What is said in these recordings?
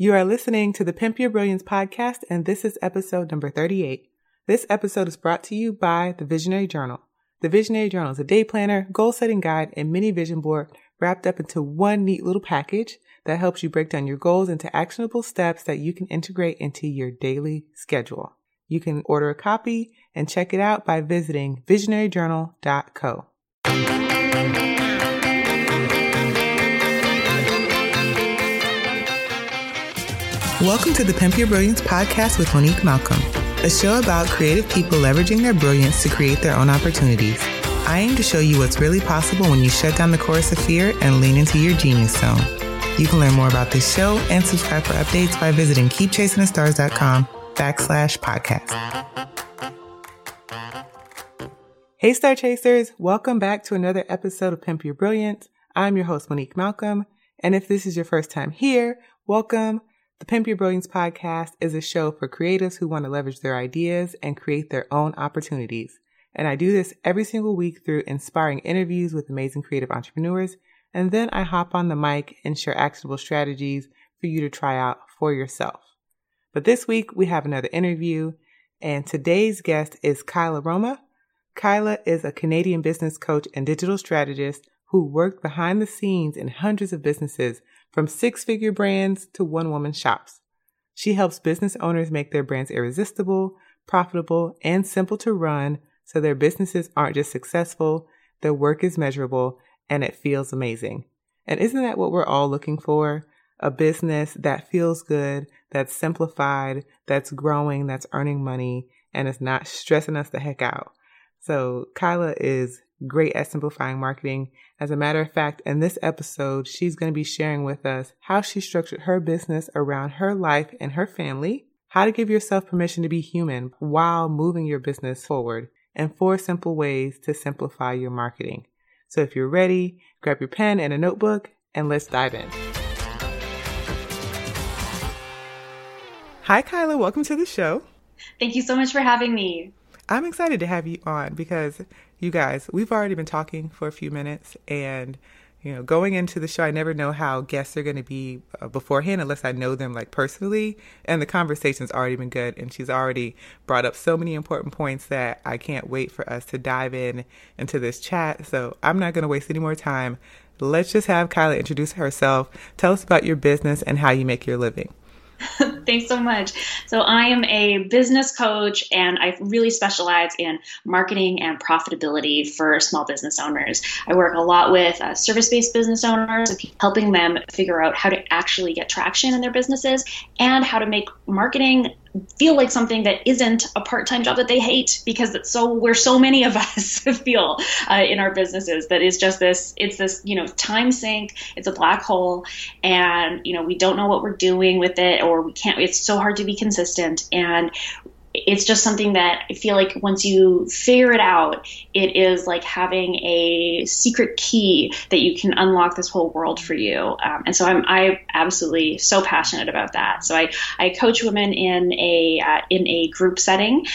You are listening to the Pimp Your Brilliance podcast, and this is episode number 38. This episode is brought to you by The Visionary Journal. The Visionary Journal is a day planner, goal-setting guide, and mini vision board wrapped up into one neat little package that helps you break down your goals into actionable steps that you can integrate into your daily schedule. You can order a copy and check it out by visiting visionaryjournal.co. Welcome to the Pimp Your Brilliance podcast with Monique Malcolm, a show about creative people leveraging their brilliance to create their own opportunities. I aim to show you what's really possible when you shut down the chorus of fear and lean into your genius zone. You can learn more about this show and subscribe for updates by visiting keepchasingthestars.com/podcast. Hey, Star Chasers. Welcome back to another episode of Pimp Your Brilliance. I'm your host, Monique Malcolm. And if this is your first time here, welcome. The Pimp Your Brilliance podcast is a show for creatives who want to leverage their ideas and create their own opportunities. And I do this every single week through inspiring interviews with amazing creative entrepreneurs. And then I hop on the mic and share actionable strategies for you to try out for yourself. But this week we have another interview, and today's guest is Kyla Roma. Kyla is a Canadian business coach and digital strategist who worked behind the scenes in hundreds of businesses, from six-figure brands to one-woman shops. She helps business owners make their brands irresistible, profitable, and simple to run so their businesses aren't just successful, their work is measurable, and it feels amazing. And isn't that what we're all looking for? A business that feels good, that's simplified, that's growing, that's earning money, and it's not stressing us the heck out. So Kyla is great at simplifying marketing. As a matter of fact, in this episode, she's going to be sharing with us how she structured her business around her life and her family, how to give yourself permission to be human while moving your business forward, and 4 simple ways to simplify your marketing. So if you're ready, grab your pen and a notebook, and let's dive in. Hi, Kyla. Welcome to the show. Thank you so much for having me. I'm excited to have you on because, you guys, we've already been talking for a few minutes, and, you know, going into the show, I never know how guests are going to be beforehand unless I know them like personally. And the conversation's already been good, and she's already brought up so many important points that I can't wait for us to dive in into this chat. So I'm not going to waste any more time. Let's just have Kyla introduce herself. Tell us about your business and how you make your living. Thanks so much. So I am a business coach, and I really specialize in marketing and profitability for small business owners. I work a lot with service-based business owners, helping them figure out how to actually get traction in their businesses and how to make marketing feel like something that isn't a part-time job that they hate, because it's so where so many of us feel in our businesses, that is just this, it's this, you know, time sink, it's a black hole, and, you know, we don't know what we're doing with it, or we can't, it's so hard to be consistent. And it's just something that I feel like once you figure it out, it is like having a secret key that you can unlock this whole world for you. And so I'm absolutely so passionate about that. So I coach women in a group setting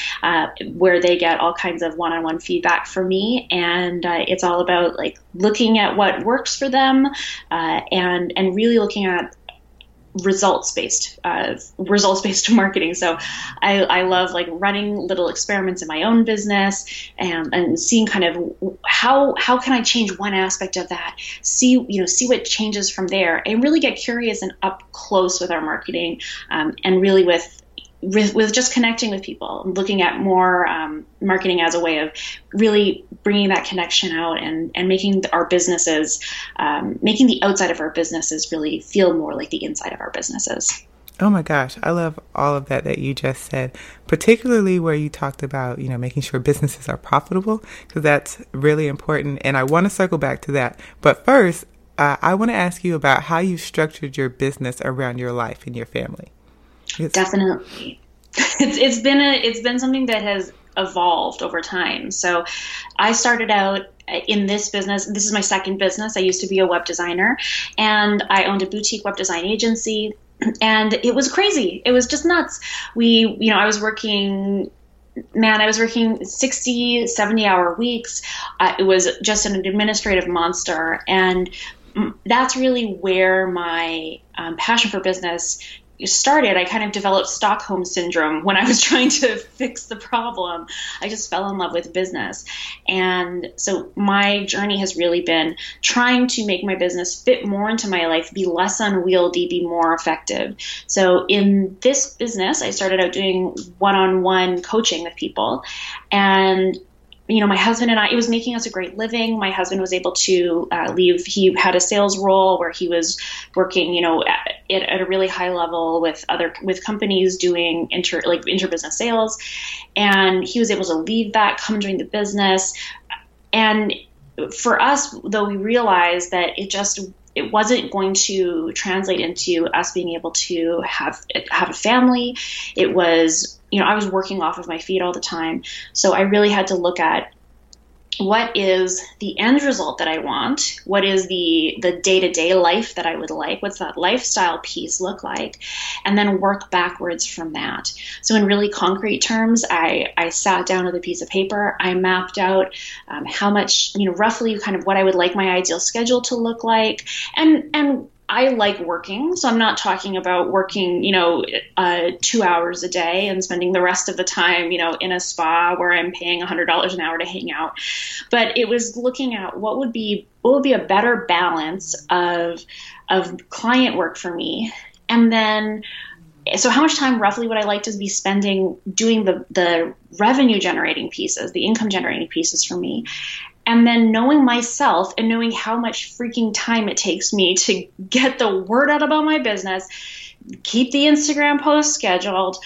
where they get all kinds of one-on-one feedback from me. And it's all about like looking at what works for them and really looking at results-based marketing. So I love like running little experiments in my own business and seeing kind of how can I change one aspect of that, see what changes from there, and really get curious and up close with our marketing and really with just connecting with people, looking at more marketing as a way of really bringing that connection out and making our businesses, making the outside of our businesses really feel more like the inside of our businesses. Oh my gosh. I love all of that you just said, particularly where you talked about, you know, making sure businesses are profitable, because that's really important. And I want to circle back to that. But first, I want to ask you about how you structured your business around your life and your family. Definitely. It's been something that has evolved over time. So I started out in this business. This is my second business. I used to be a web designer, and I owned a boutique web design agency, and it was crazy. It was just nuts. I was working 60, 70-hour weeks. It was just an administrative monster, and that's really where my passion for business started, I kind of developed Stockholm syndrome when I was trying to fix the problem. I just fell in love with business. And so my journey has really been trying to make my business fit more into my life, be less unwieldy, be more effective. So in this business, I started out doing one-on-one coaching with people, and you know, my husband and I, it was making us a great living. My husband was able to leave. He had a sales role where he was working, you know, at a really high level with with companies doing inter-business sales. And he was able to leave that, come join the business. And for us, though, we realized that it wasn't going to translate into us being able to have a family. It was, you know, I was working off of my feet all the time. So I really had to look at what is the end result that I want? What is the day-to-day life that I would like? What's that lifestyle piece look like? And then work backwards from that. So in really concrete terms, I sat down with a piece of paper. I mapped out how much, you know, roughly kind of what I would like my ideal schedule to look like. And I like working, so I'm not talking about working, you know, 2 hours a day and spending the rest of the time, you know, in a spa where I'm paying $100 an hour to hang out. But it was looking at what would be a better balance of client work for me, and then so how much time roughly would I like to be spending doing the revenue generating pieces, the income generating pieces for me. And then knowing myself and knowing how much freaking time it takes me to get the word out about my business, keep the Instagram post scheduled,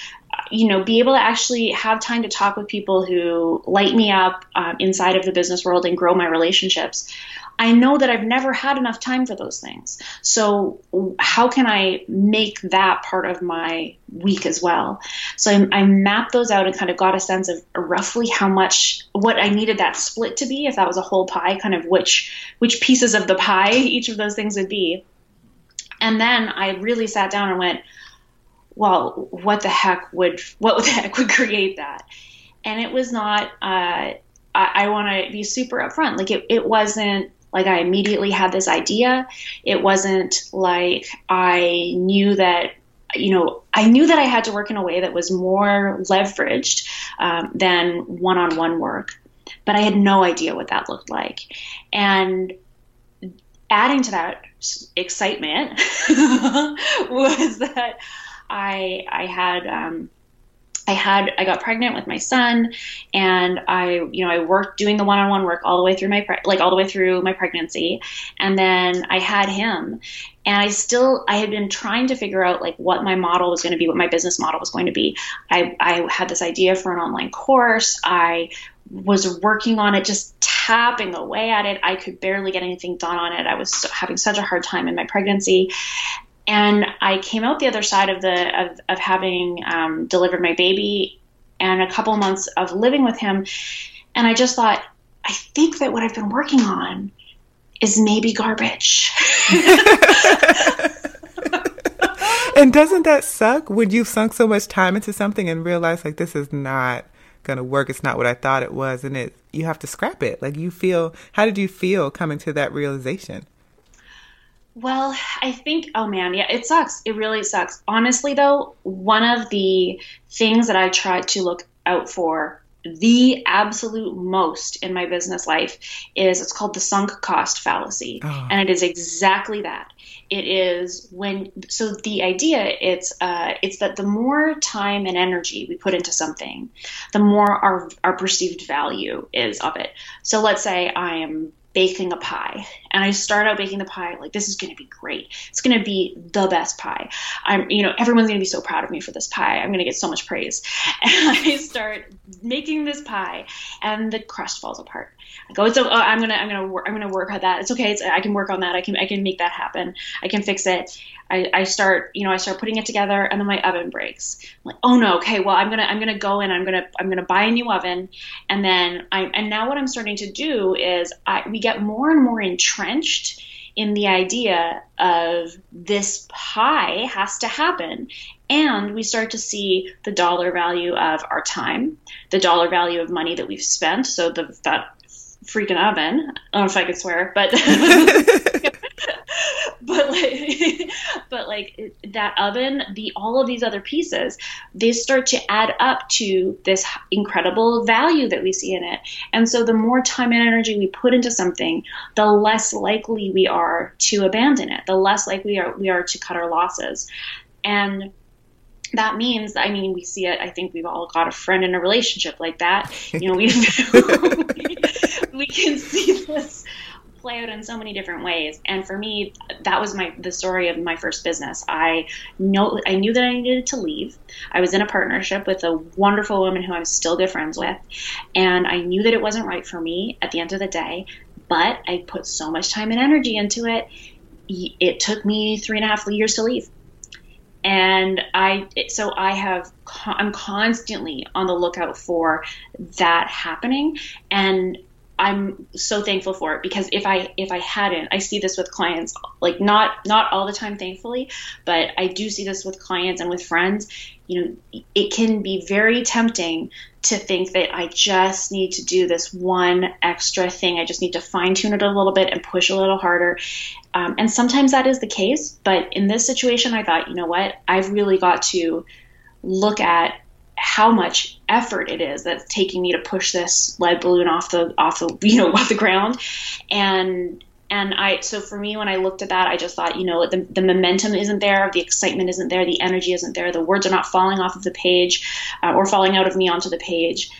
you know, be able to actually have time to talk with people who light me up inside of the business world and grow my relationships. I know that I've never had enough time for those things. So how can I make that part of my week as well? So I mapped those out and kind of got a sense of roughly how much, what I needed that split to be, if that was a whole pie, kind of which pieces of the pie each of those things would be. And then I really sat down and went, well, what the heck would create that? And it was not, I want to be super upfront. Like it wasn't like I immediately had this idea. It wasn't like I knew that, you know, I knew that I had to work in a way that was more leveraged than one-on-one work, but I had no idea what that looked like. And adding to that excitement was that I got pregnant with my son, and I worked doing the one-on-one work all the way through my pregnancy. And then I had him, and I had been trying to figure out like what my model was going to be, what my business model was going to be. I had this idea for an online course. I was working on it, just tapping away at it. I could barely get anything done on it. I was having such a hard time in my pregnancy. And I came out the other side of having delivered my baby and a couple months of living with him. And I just thought, I think that what I've been working on is maybe garbage. And doesn't that suck when you've sunk so much time into something and realize like this is not going to work? It's not what I thought it was. And you have to scrap it. Like how did you feel coming to that realization? Well, I think, oh man, yeah, it sucks. It really sucks. Honestly, though, one of the things that I try to look out for the absolute most in my business life is it's called the sunk cost fallacy. Oh. And it is exactly that. It is so the idea it's that the more time and energy we put into something, the more our perceived value is of it. So let's say I am baking a pie, and I start out baking the pie like this is going to be great. It's going to be the best pie. Everyone's going to be so proud of me for this pie. I'm going to get so much praise. And I start making this pie, and the crust falls apart. I go, I'm going to work on that. It's okay. I can work on that. I can make that happen. I can fix it. I start putting it together, and then my oven breaks. I'm like, oh no, okay. Well, I'm going to go in. I'm going to buy a new oven, and then now what I'm starting to do is we get more and more entrenched in the idea of this pie has to happen. And we start to see the dollar value of our time, the dollar value of money that we've spent. So that freaking oven, I don't know if I could swear, but but like that oven, all of these other pieces, they start to add up to this incredible value that we see in it. And so the more time and energy we put into something, the less likely we are to abandon it, the less likely we are to cut our losses. And that means, I mean, we see it, I think we've all got a friend in a relationship like that. You know, we can see this play out in so many different ways. And for me, that was the story of my first business. I knew that I needed to leave. I was in a partnership with a wonderful woman who I'm still good friends with. And I knew that it wasn't right for me at the end of the day, but I put so much time and energy into it. It took me 3.5 years to leave. And I'm constantly on the lookout for that happening, and I'm so thankful for it, because if I hadn't, I see this with clients, like not all the time, thankfully, but I do see this with clients and with friends. You know, it can be very tempting to think that I just need to do this one extra thing. I just need to fine tune it a little bit and push a little harder. And sometimes that is the case. But in this situation, I thought, you know what? I've really got to look at how much effort it is that's taking me to push this lead balloon off the ground. So for me, when I looked at that, I just thought, you know, the momentum isn't there, the excitement isn't there, the energy isn't there, the words are not falling off of the page or falling out of me onto the page.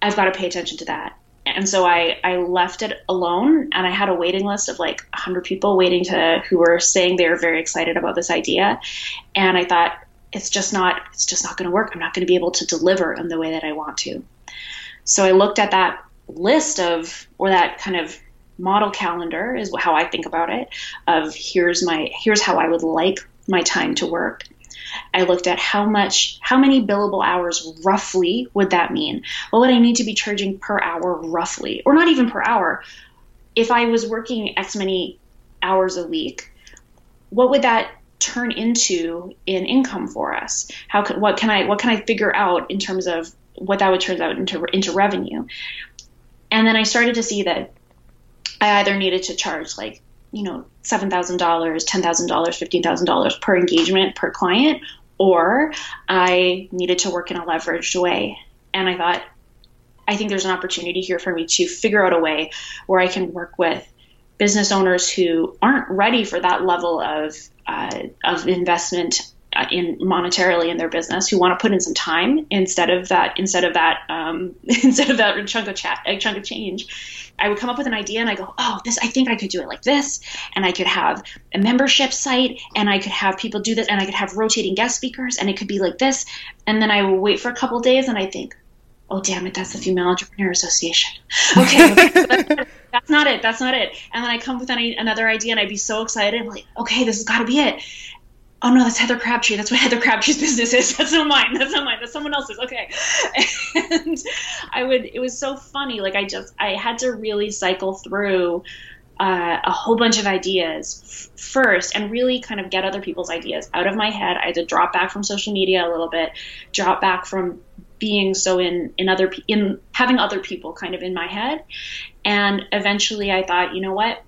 I've got to pay attention to that. And so I left it alone, and I had a waiting list of like 100 people who were saying they were very excited about this idea. And I thought, it's just not going to work. I'm not going to be able to deliver in the way that I want to. So I looked at that list or that kind of model calendar is how I think about it, of here's how I would like my time to work. I looked at how many billable hours roughly would that mean? What would I need to be charging per hour roughly, or not even per hour? If I was working X many hours a week, what would that turn into in income for us? What can I figure out in terms of what that would turn out into revenue? And then I started to see that I either needed to charge like, you know, $7,000, $10,000, $15,000 per engagement per client, or I needed to work in a leveraged way. And I thought, I think there's an opportunity here for me to figure out a way where I can work with business owners who aren't ready for that level of investment in monetarily in their business, who want to put in some time instead of that chunk of change. I would come up with an idea and I go, oh, this, I think I could do it like this. And I could have a membership site, and I could have people do this, and I could have rotating guest speakers, and it could be like this. And then I would wait for a couple of days and I think, oh, damn it, that's the Female Entrepreneur Association. Okay, that's not it. And then I come with another idea and I'd be so excited. I'm like, okay, this has got to be it. Oh no, that's Heather Crabtree. That's what Heather Crabtree's business is. That's not mine. That's someone else's. Okay. And it was so funny. Like I had to really cycle through a whole bunch of ideas first and really kind of get other people's ideas out of my head. I had to drop back from social media a little bit, drop back from being so in having other people kind of in my head. And eventually I thought, you know what?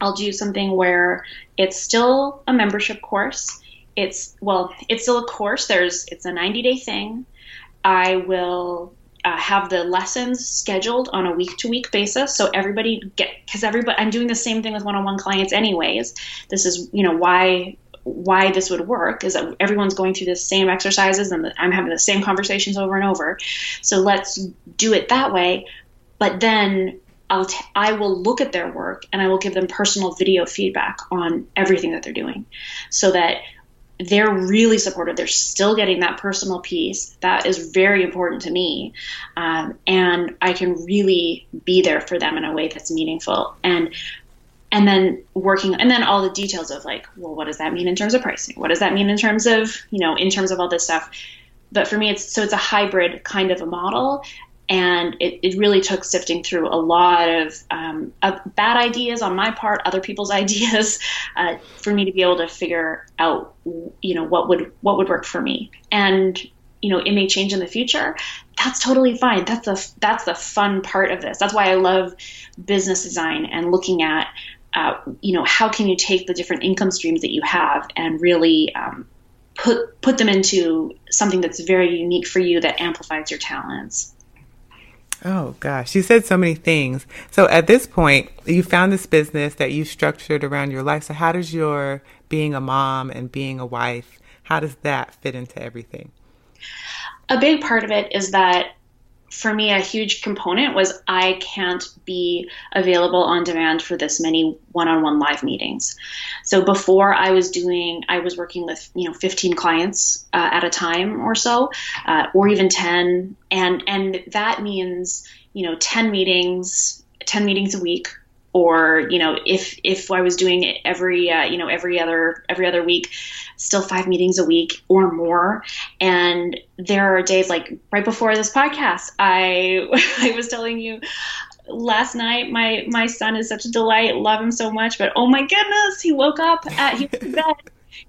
I'll do something where it's still a membership course. It's still a course. It's a 90-day thing. I will have the lessons scheduled on a week-to-week basis. So I'm doing the same thing with one-on-one clients anyways. This is, you know, why this would work is that everyone's going through the same exercises and I'm having the same conversations over and over. So let's do it that way. But then I will look at their work and I will give them personal video feedback on everything that they're doing so that they're really supported. They're still getting that personal piece that is very important to me. And I can really be there for them in a way that's meaningful. And then and then all the details of like, well, what does that mean in terms of pricing? What does that mean in terms of, you know, in terms of all this stuff? But for me, it's a hybrid kind of a model. And it really took sifting through a lot of bad ideas on my part, other people's ideas, for me to be able to figure out, you know, what would work for me. And, you know, it may change in the future. That's totally fine. That's the fun part of this. That's why I love business design and looking at how can you take the different income streams that you have and really put them into something that's very unique for you that amplifies your talents. Oh, gosh. You said so many things. So at this point, you found this business that you structured around your life. So how does your being a mom and being a wife, how does that fit into everything? A big part of it is that, for me, a huge component was I can't be available on demand for this many one-on-one live meetings. So before I was working with 15 clients at a time or so, or even 10, and that means 10 meetings a week, or if I was doing it every other week, still 5 meetings a week or more. And there are days like right before this podcast, I was telling you last night, my son is such a delight, love him so much, but oh my goodness, he woke up he was in bed.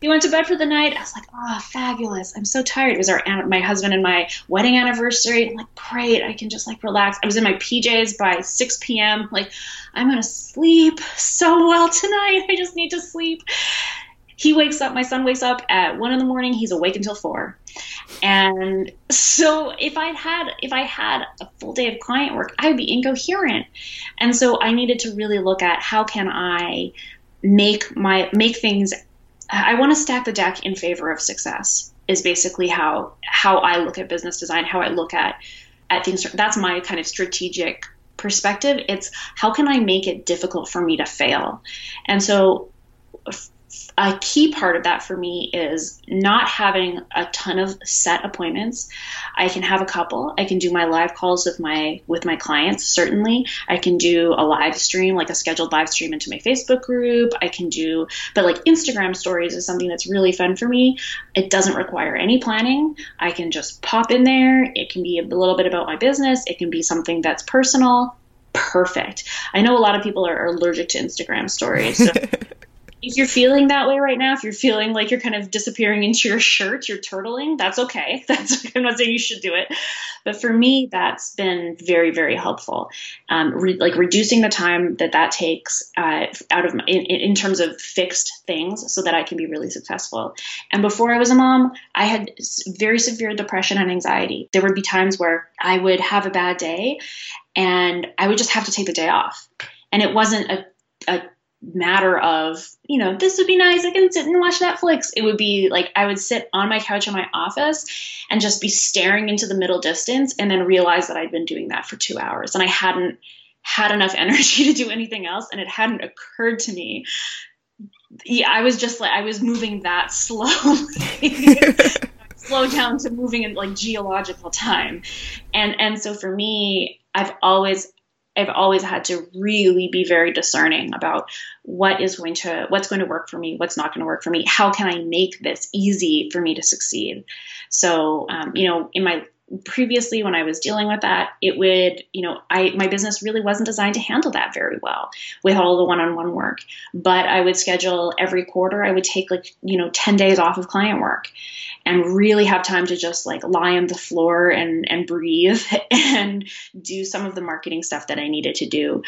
He went to bed for the night. I was like, oh, fabulous. I'm so tired. It was my husband and my wedding anniversary. I'm like, great. I can just relax. I was in my PJs by 6 p.m. I'm going to sleep so well tonight. I just need to sleep. He wakes up. My son wakes up at 1 a.m. He's awake until 4. And so if I had a full day of client work, I would be incoherent. And so I needed to really look at how can I make things. I want to stack the deck in favor of success is basically how I look at business design, how I look at things. That's my kind of strategic perspective. It's how can I make it difficult for me to fail? And so a key part of that for me is not having a ton of set appointments. I can have a couple. I can do my live calls with my clients, certainly. I can do a live stream, like a scheduled live stream into my Facebook group. I can do, but Instagram stories is something that's really fun for me. It doesn't require any planning. I can just pop in there. It can be a little bit about my business. It can be something that's personal. Perfect. I know a lot of people are allergic to Instagram stories. So if you're feeling that way right now, if you're feeling like you're kind of disappearing into your shirt, you're turtling, that's okay. I'm not saying you should do it. But for me, that's been very, very helpful. Reducing the time that takes out of in terms of fixed things so that I can be really successful. And before I was a mom, I had very severe depression and anxiety. There would be times where I would have a bad day and I would just have to take the day off. And it wasn't a matter of, this would be nice, I can sit and watch Netflix. It would be I would sit on my couch in my office and just be staring into the middle distance and then realize that I'd been doing that for 2 hours and I hadn't had enough energy to do anything else. And it hadn't occurred to me. Yeah, I was just I was moving that slowly. Slow down to moving in geological time. And so for me, I've always had to really be very discerning about what's going to work for me, what's not going to work for me. How can I make this easy for me to succeed? So, previously when I was dealing with that, it would, my business really wasn't designed to handle that very well with all the one-on-one work, but I would schedule every quarter. I would take 10 days off of client work and really have time to just lie on the floor and breathe and do some of the marketing stuff that I needed to do.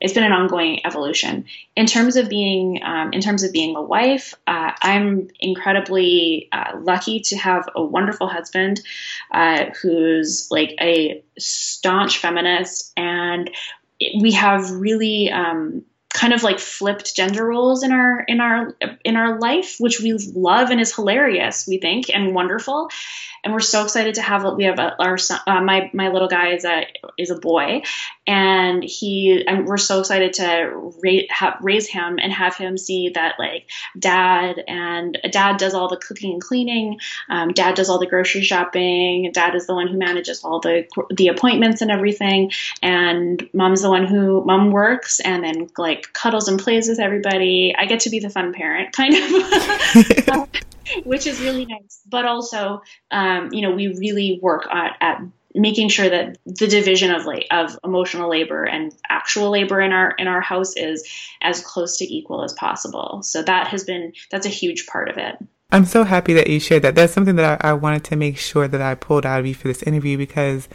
It's been an ongoing evolution. In terms of being a wife, I'm incredibly lucky to have a wonderful husband who's a staunch feminist, and we have really kind of flipped gender roles in our life, which we love and is hilarious, we think, and wonderful. And we're so excited to have our son. My little guy is a boy, and we're so excited to raise him and have him see that dad does all the cooking and cleaning, dad does all the grocery shopping, dad is the one who manages all the appointments and everything, and mom's the one who works and then cuddles and plays with everybody. I get to be the fun parent, kind of. Which is really nice. But also, we really work at making sure that the division of emotional labor and actual labor in our house is as close to equal as possible. So that's a huge part of it. I'm so happy that you shared that. That's something that I wanted to make sure that I pulled out of you for this interview, because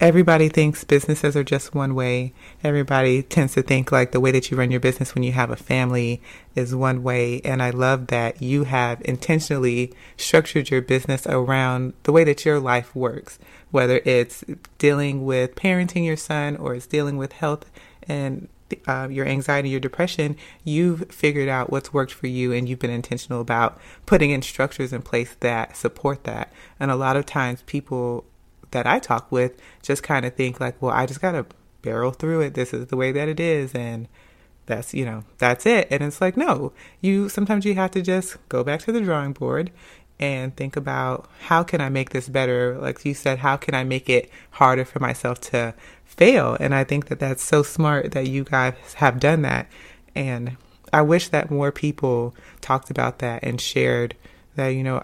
Everybody thinks businesses are just one way. Everybody tends to think like the way that you run your business when you have a family is one way. And I love that you have intentionally structured your business around the way that your life works, whether it's dealing with parenting your son or it's dealing with health and your anxiety, your depression. You've figured out what's worked for you and you've been intentional about putting in structures in place that support that. And a lot of times people that I talk with just kind of think like, well, I just got to barrel through it. This is the way that it is. And that's, you know, that's it. And it's like, no, sometimes you have to just go back to the drawing board and think about, how can I make this better? Like you said, how can I make it harder for myself to fail? And I think that that's so smart that you guys have done that. And I wish that more people talked about that and shared that, you know,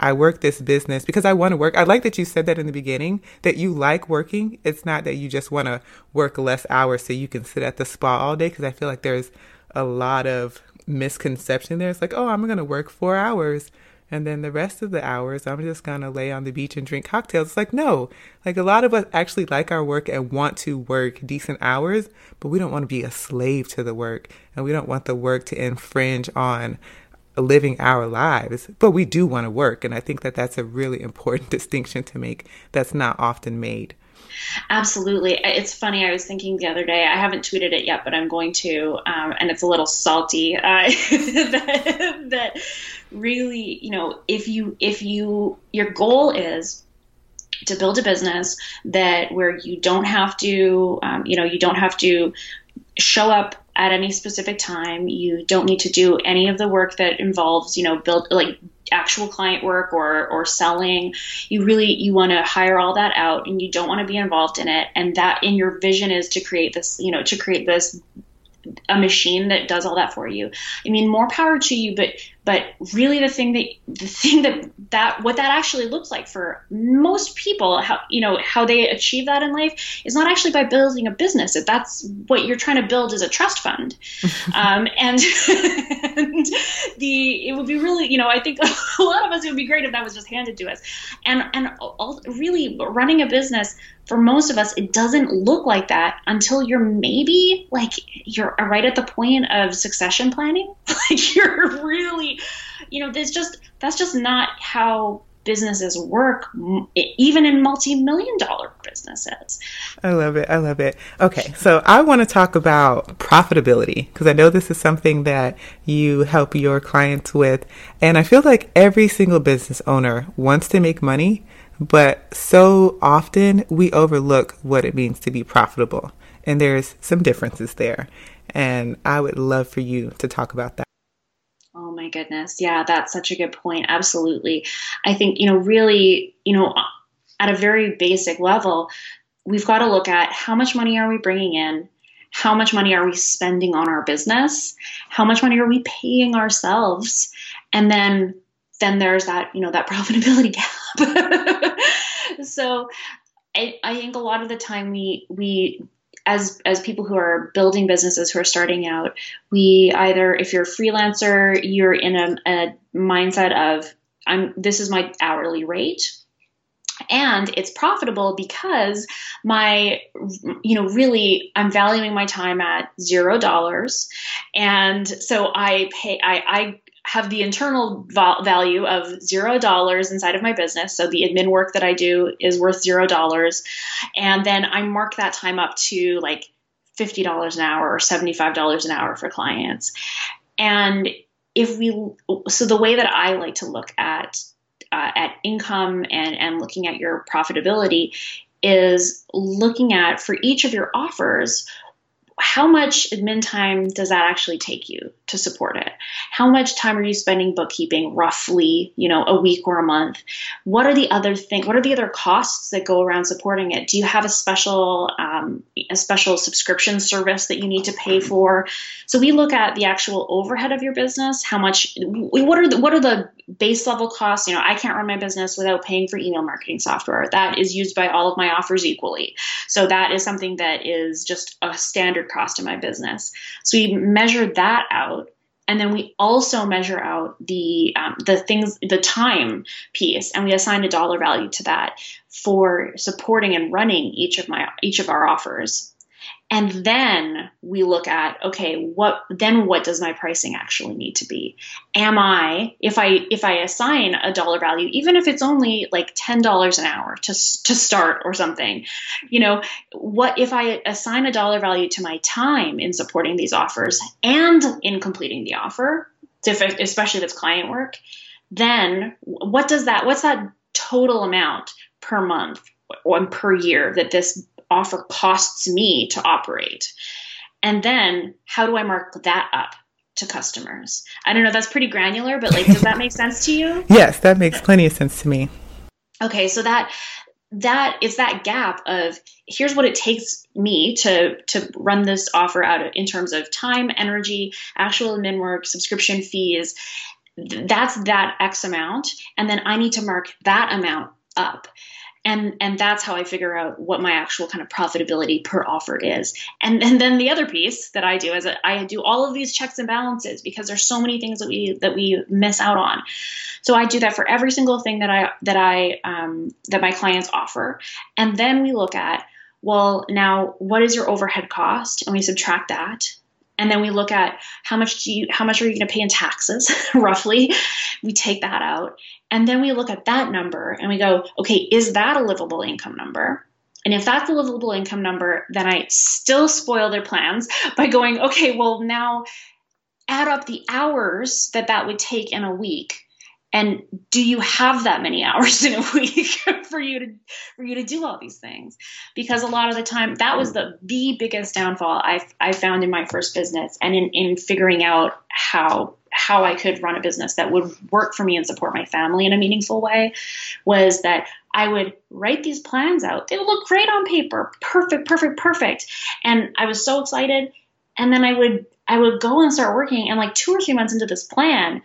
I work this business because I want to work. I like that you said that in the beginning, that you like working. It's not that you just want to work less hours so you can sit at the spa all day, because I feel like there's a lot of misconception there. It's like, oh, I'm going to work 4 hours and then the rest of the hours, I'm just going to lay on the beach and drink cocktails. It's like, no, like a lot of us actually like our work and want to work decent hours, but we don't want to be a slave to the work, and we don't want the work to infringe on living our lives, but we do want to work. And I think that that's a really important distinction to make that's not often made. Absolutely. It's funny. I was thinking the other day, I haven't tweeted it yet, but I'm going to, and it's a little salty, that really, you know, if your goal is to build a business that where you don't have to, you don't have to show up at any specific time. You don't need to do any of the work that involves, actual client work or selling. You want to hire all that out, and you don't want to be involved in it. And that in your vision is to create this, a machine that does all that for you. I mean, more power to you, but really the thing that what that actually looks like for most people, how they achieve that in life is not actually by building a business. If that's what you're trying to build is a trust fund. It would be really, I think a lot of us, it would be great if that was just handed to us. And really running a business, for most of us, it doesn't look like that until you're maybe you're right at the point of succession planning. You're really, that's just not how businesses work, even in multi-million-dollar businesses. I love it. Okay, so I want to talk about profitability, because I know this is something that you help your clients with. And I feel like every single business owner wants to make money, but so often we overlook what it means to be profitable. And there's some differences there. And I would love for you to talk about that. Oh my goodness. Yeah, that's such a good point. Absolutely. I think, really, at a very basic level, we've got to look at how much money are we bringing in? How much money are we spending on our business? How much money are we paying ourselves? And then there's that, that profitability gap. So I think a lot of the time we as people who are building businesses, who are starting out, we either, if you're a freelancer, you're in a mindset of, this is my hourly rate, and it's profitable because really I'm valuing my time at $0. And so I have the internal value of $0 inside of my business. So the admin work that I do is worth $0. And then I mark that time up to $50 an hour or $75 an hour for clients. And so the way that I like to look at income and looking at your profitability is looking at, for each of your offers, how much admin time does that actually take you to support it? How much time are you spending bookkeeping, roughly, a week or a month? What are the other things? What are the other costs that go around supporting it? Do you have a special subscription service that you need to pay for? So we look at the actual overhead of your business. What are the base level costs? I can't run my business without paying for email marketing software. That is used by all of my offers equally. So that is something that is just a standard cost in my business. So we measure that out. And then we also measure out the things, the time piece, and we assign a dollar value to that for supporting and running each of our offers. And then we look at, okay, what does my pricing actually need to be? If I assign a dollar value, even if it's only like $10 an hour to start or something, you know, what if I assign a dollar value to my time in supporting these offers and in completing the offer, especially if it's client work, then what's that total amount per month or per year that this offer costs me to operate? And then how do I mark that up to customers? I don't know, that's pretty granular, but like, does that make sense to you? Yes, that makes plenty of sense to me. Okay. So that is that gap of here's what it takes me to run this offer out of, in terms of time, energy, actual admin work, subscription fees. That's that X amount. And then I need to mark that amount up. And that's how I figure out what my actual kind of profitability per offer is. And then the other piece that I do is I do all of these checks and balances, because there's so many things that we miss out on. So I do that for every single thing that my clients offer. And then we look at, well, now what is your overhead cost? And we subtract that. And then we look at how much are you going to pay in taxes, roughly. We take that out. And then we look at that number and we go, okay, is that a livable income number? And if that's a livable income number, then I still spoil their plans by going, okay, well, now add up the hours that would take in a week. And do you have that many hours in a week for you to do all these things? Because a lot of the time, that was the biggest downfall I found in my first business and in figuring out how I could run a business that would work for me and support my family in a meaningful way, was that I would write these plans out. They would look great on paper. Perfect. And I was so excited. And then I would go and start working, and like 2 or 3 months into this plan,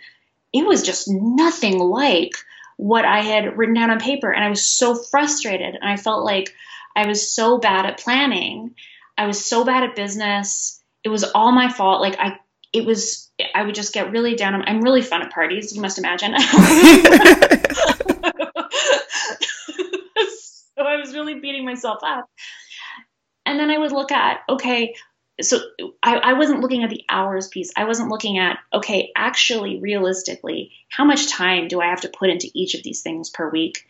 it was just nothing like what I had written down on paper. And I was so frustrated. And I felt like I was so bad at planning. I was so bad at business. It was all my fault. Like I would just get really down. I'm really fun at parties. You must imagine. So I was really beating myself up. And then I would look at, okay, so I wasn't looking at the hours piece. I wasn't looking at, okay, actually, realistically, how much time do I have to put into each of these things per week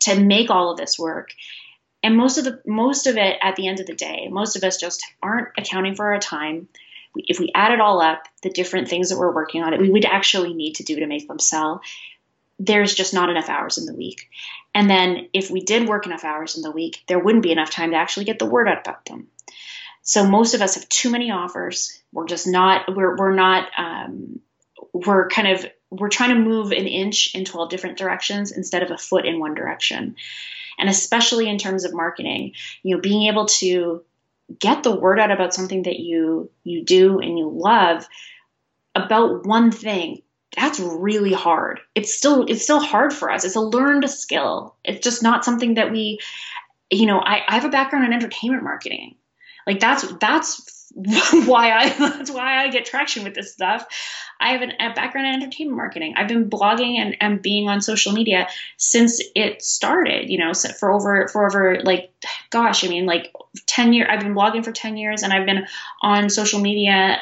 to make all of this work? And most of it at the end of the day, most of us just aren't accounting for our time. If we add it all up, the different things that we're working on that we would actually need to do to make them sell, there's just not enough hours in the week. And then if we did work enough hours in the week, there wouldn't be enough time to actually get the word out about them. So most of us have too many offers. We're trying to move an inch in 12 different directions instead of a foot in one direction. And especially in terms of marketing, you know, being able to get the word out about something that you do and you love, about one thing, that's really hard. It's still hard for us. It's a learned skill. It's just not something that we, you know, I have a background in entertainment marketing. Like that's why I get traction with this stuff. I have a background in entertainment marketing. I've been blogging and being on social media since it started, you know, so for over 10 years. I've been blogging for 10 years and I've been on social media,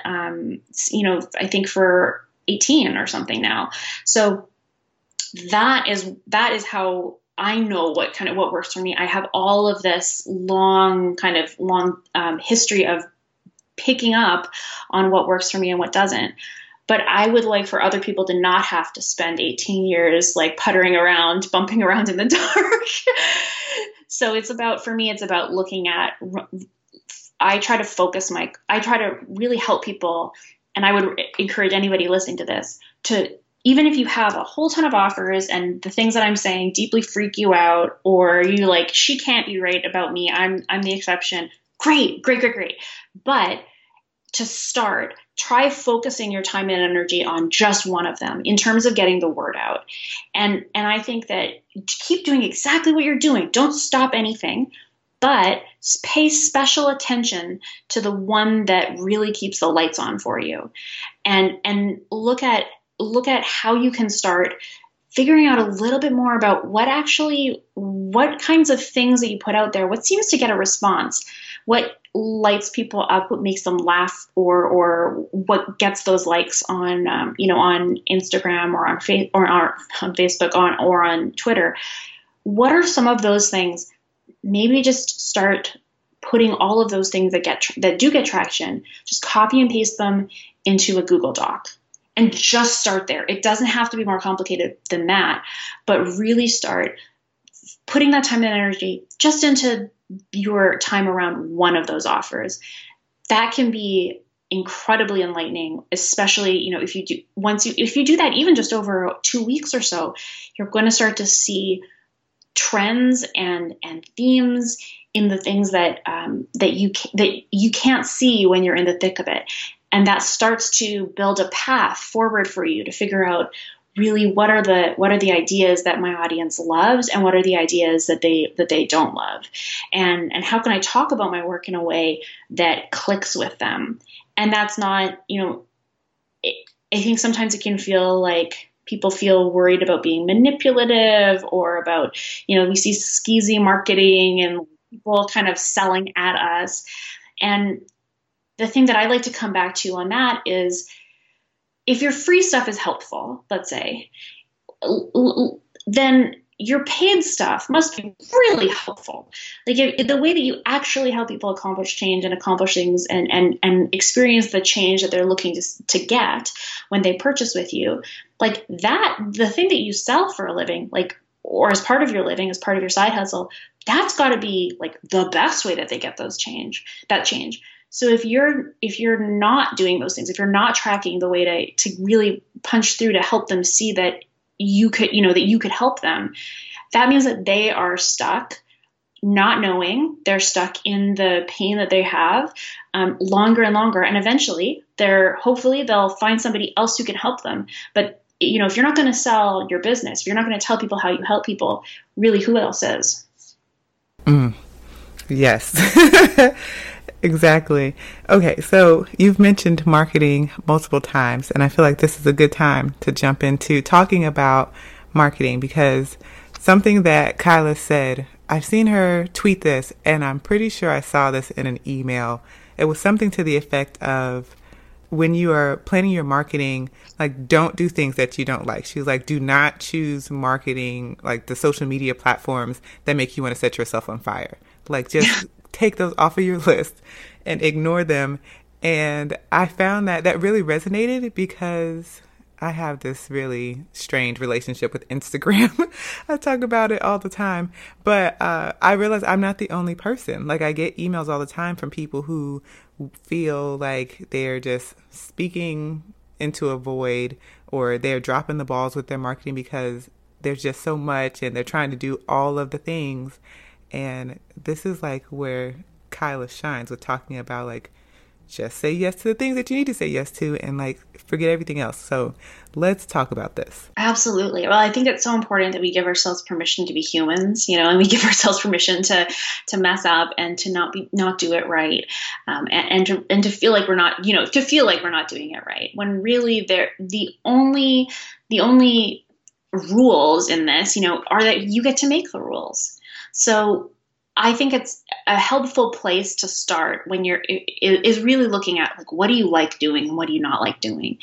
you know, I think for 18 or something now. So that is how I know what works for me. I have all of this long history of picking up on what works for me and what doesn't. But I would like for other people to not have to spend 18 years like puttering around, bumping around in the dark. So for me, it's about looking at, I try to really help people. And I would encourage anybody listening to this to, even if you have a whole ton of offers and the things that I'm saying deeply freak you out, or you like, she can't be right about me, I'm the exception. Great. But to start, try focusing your time and energy on just one of them in terms of getting the word out. And I think that keep doing exactly what you're doing. Don't stop anything, but pay special attention to the one that really keeps the lights on for you, and look at how you can start figuring out a little bit more about what kinds of things that you put out there, what seems to get a response, what lights people up, what makes them laugh, or what gets those likes on, on Instagram or on Facebook or on Twitter. What are some of those things? Maybe just start putting all of those things that do get traction. Just copy and paste them into a Google Doc. And just start there. It doesn't have to be more complicated than that, but really start putting that time and energy just into your time around one of those offers. That can be incredibly enlightening, especially, if you do that even just over 2 weeks or so, you're going to start to see trends and themes in the things that you can't see when you're in the thick of it. And that starts to build a path forward for you to figure out really what are the ideas that my audience loves and what are the ideas that they don't love, and how can I talk about my work in a way that clicks with them. And that's not, I think sometimes it can feel like people feel worried about being manipulative or about, we see skeezy marketing and people kind of selling at us. And the thing that I like to come back to on that is, if your free stuff is helpful, let's say, then your paid stuff must be really helpful. Like the way that you actually help people accomplish change and accomplish things and experience the change that they're looking to get when they purchase with you, like that, the thing that you sell for a living, like, or as part of your living, as part of your side hustle, that's got to be like the best way that they get that change. So if you're not doing those things, if you're not tracking the way to really punch through to help them see that you could help them, that means that they are stuck not knowing. They're stuck in the pain that they have longer and longer, and eventually hopefully they'll find somebody else who can help them. But if you're not going to sell your business, if you're not going to tell people how you help people, really, who else is? Yes. Exactly. Okay, so you've mentioned marketing multiple times, and I feel like this is a good time to jump into talking about marketing, because something that Kyla said, I've seen her tweet this, and I'm pretty sure I saw this in an email. It was something to the effect of, when you are planning your marketing, like, don't do things that you don't like. She was like, do not choose marketing, like the social media platforms that make you want to set yourself on fire. Like, just take those off of your list and ignore them. And I found that really resonated, because I have this really strange relationship with Instagram. I talk about it all the time, but I realize I'm not the only person. Like, I get emails all the time from people who feel like they're just speaking into a void, or they're dropping the balls with their marketing because there's just so much and they're trying to do all of the things. And this is like where Kyla shines with talking about, like, just say yes to the things that you need to say yes to, and like forget everything else. So let's talk about this. Absolutely. Well, I think it's so important that we give ourselves permission to be humans, and we give ourselves permission to mess up and to not do it right. And to feel like we're not, to feel like we're not doing it right, when really the only rules in this, are that you get to make the rules. So I think it's a helpful place to start is really looking at, like, what do you like doing and what do you not like doing?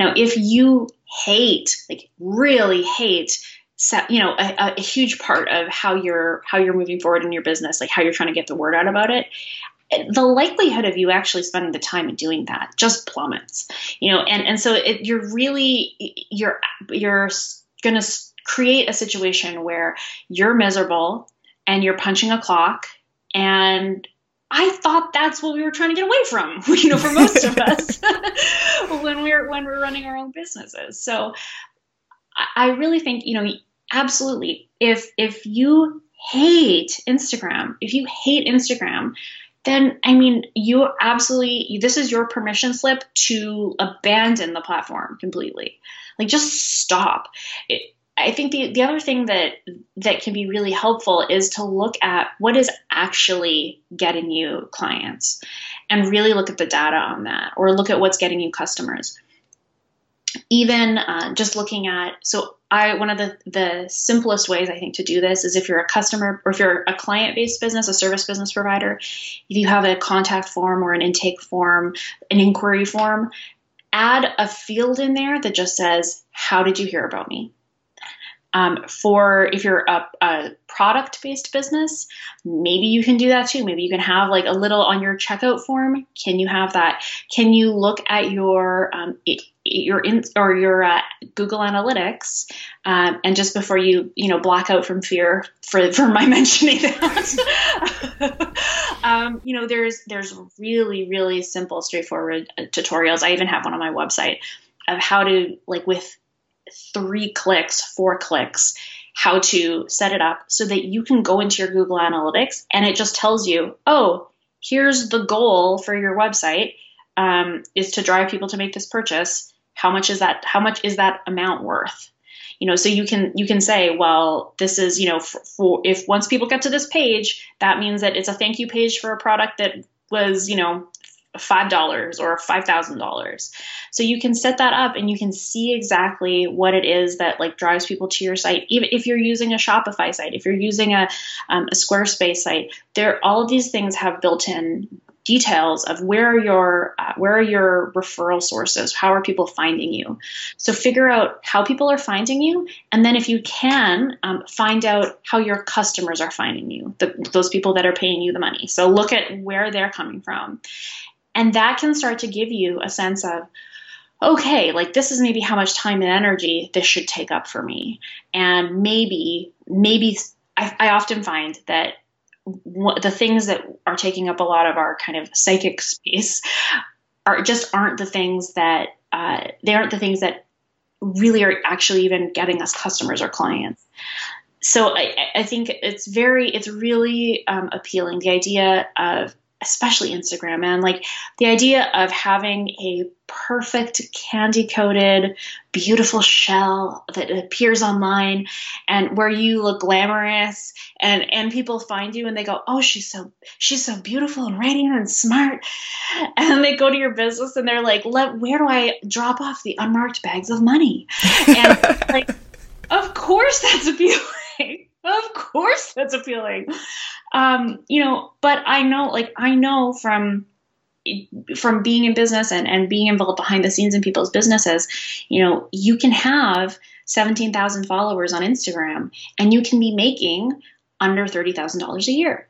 Now, if you really hate, a huge part of how you're moving forward in your business, like how you're trying to get the word out about it, the likelihood of you actually spending the time and doing that just plummets, and so you're going to create a situation where you're miserable and you're punching a clock. And I thought that's what we were trying to get away from, for most of us when we're running our own businesses. So I really think, absolutely, if you hate Instagram, then, you absolutely, this is your permission slip to abandon the platform completely. Like, just stop. I think the other thing that can be really helpful is to look at what is actually getting you clients and really look at the data on that, or look at what's getting you customers. Even just looking at, one of the simplest ways I think to do this is if you're a customer, or if you're a client-based business, a service business provider, if you have a contact form or an intake form, an inquiry form, add a field in there that just says, how did you hear about me? If you're a product-based business, maybe you can do that too. Maybe you can have like a little on your checkout form. Can you have that? Can you look at your Google Analytics, and just before you black out from fear for my mentioning that, there's really, really simple, straightforward tutorials. I even have one on my website of how to, like, with 4 clicks, how to set it up so that you can go into your Google Analytics and it just tells you, oh, here's the goal for your website, is to drive people to make this purchase. How much is that amount worth? So you can say, well, this is, if once people get to this page, that means that it's a thank you page for a product that was, $5 or $5,000. So you can set that up and you can see exactly what it is that, like, drives people to your site. Even if you're using a Shopify site, if you're using a Squarespace site, all of these things have built-in details of where are your referral sources? How are people finding you? So figure out how people are finding you. And then if you can, find out how your customers are finding you, those people that are paying you the money. So look at where they're coming from. And that can start to give you a sense of, okay, like, this is maybe how much time and energy this should take up for me. And maybe I often find that the things that are taking up a lot of our kind of psychic space aren't the things that they aren't the things that really are actually even getting us customers or clients. So I think it's really appealing, the idea of, especially Instagram, man, like the idea of having a perfect candy-coated, beautiful shell that appears online and where you look glamorous and people find you and they go, oh, she's so beautiful and radiant and smart. And they go to your business and they're like, where do I drop off the unmarked bags of money? And like, of course that's appealing. Of course that's appealing. But I know from being in business and being involved behind the scenes in people's businesses, you can have 17,000 followers on Instagram and you can be making under $30,000 a year.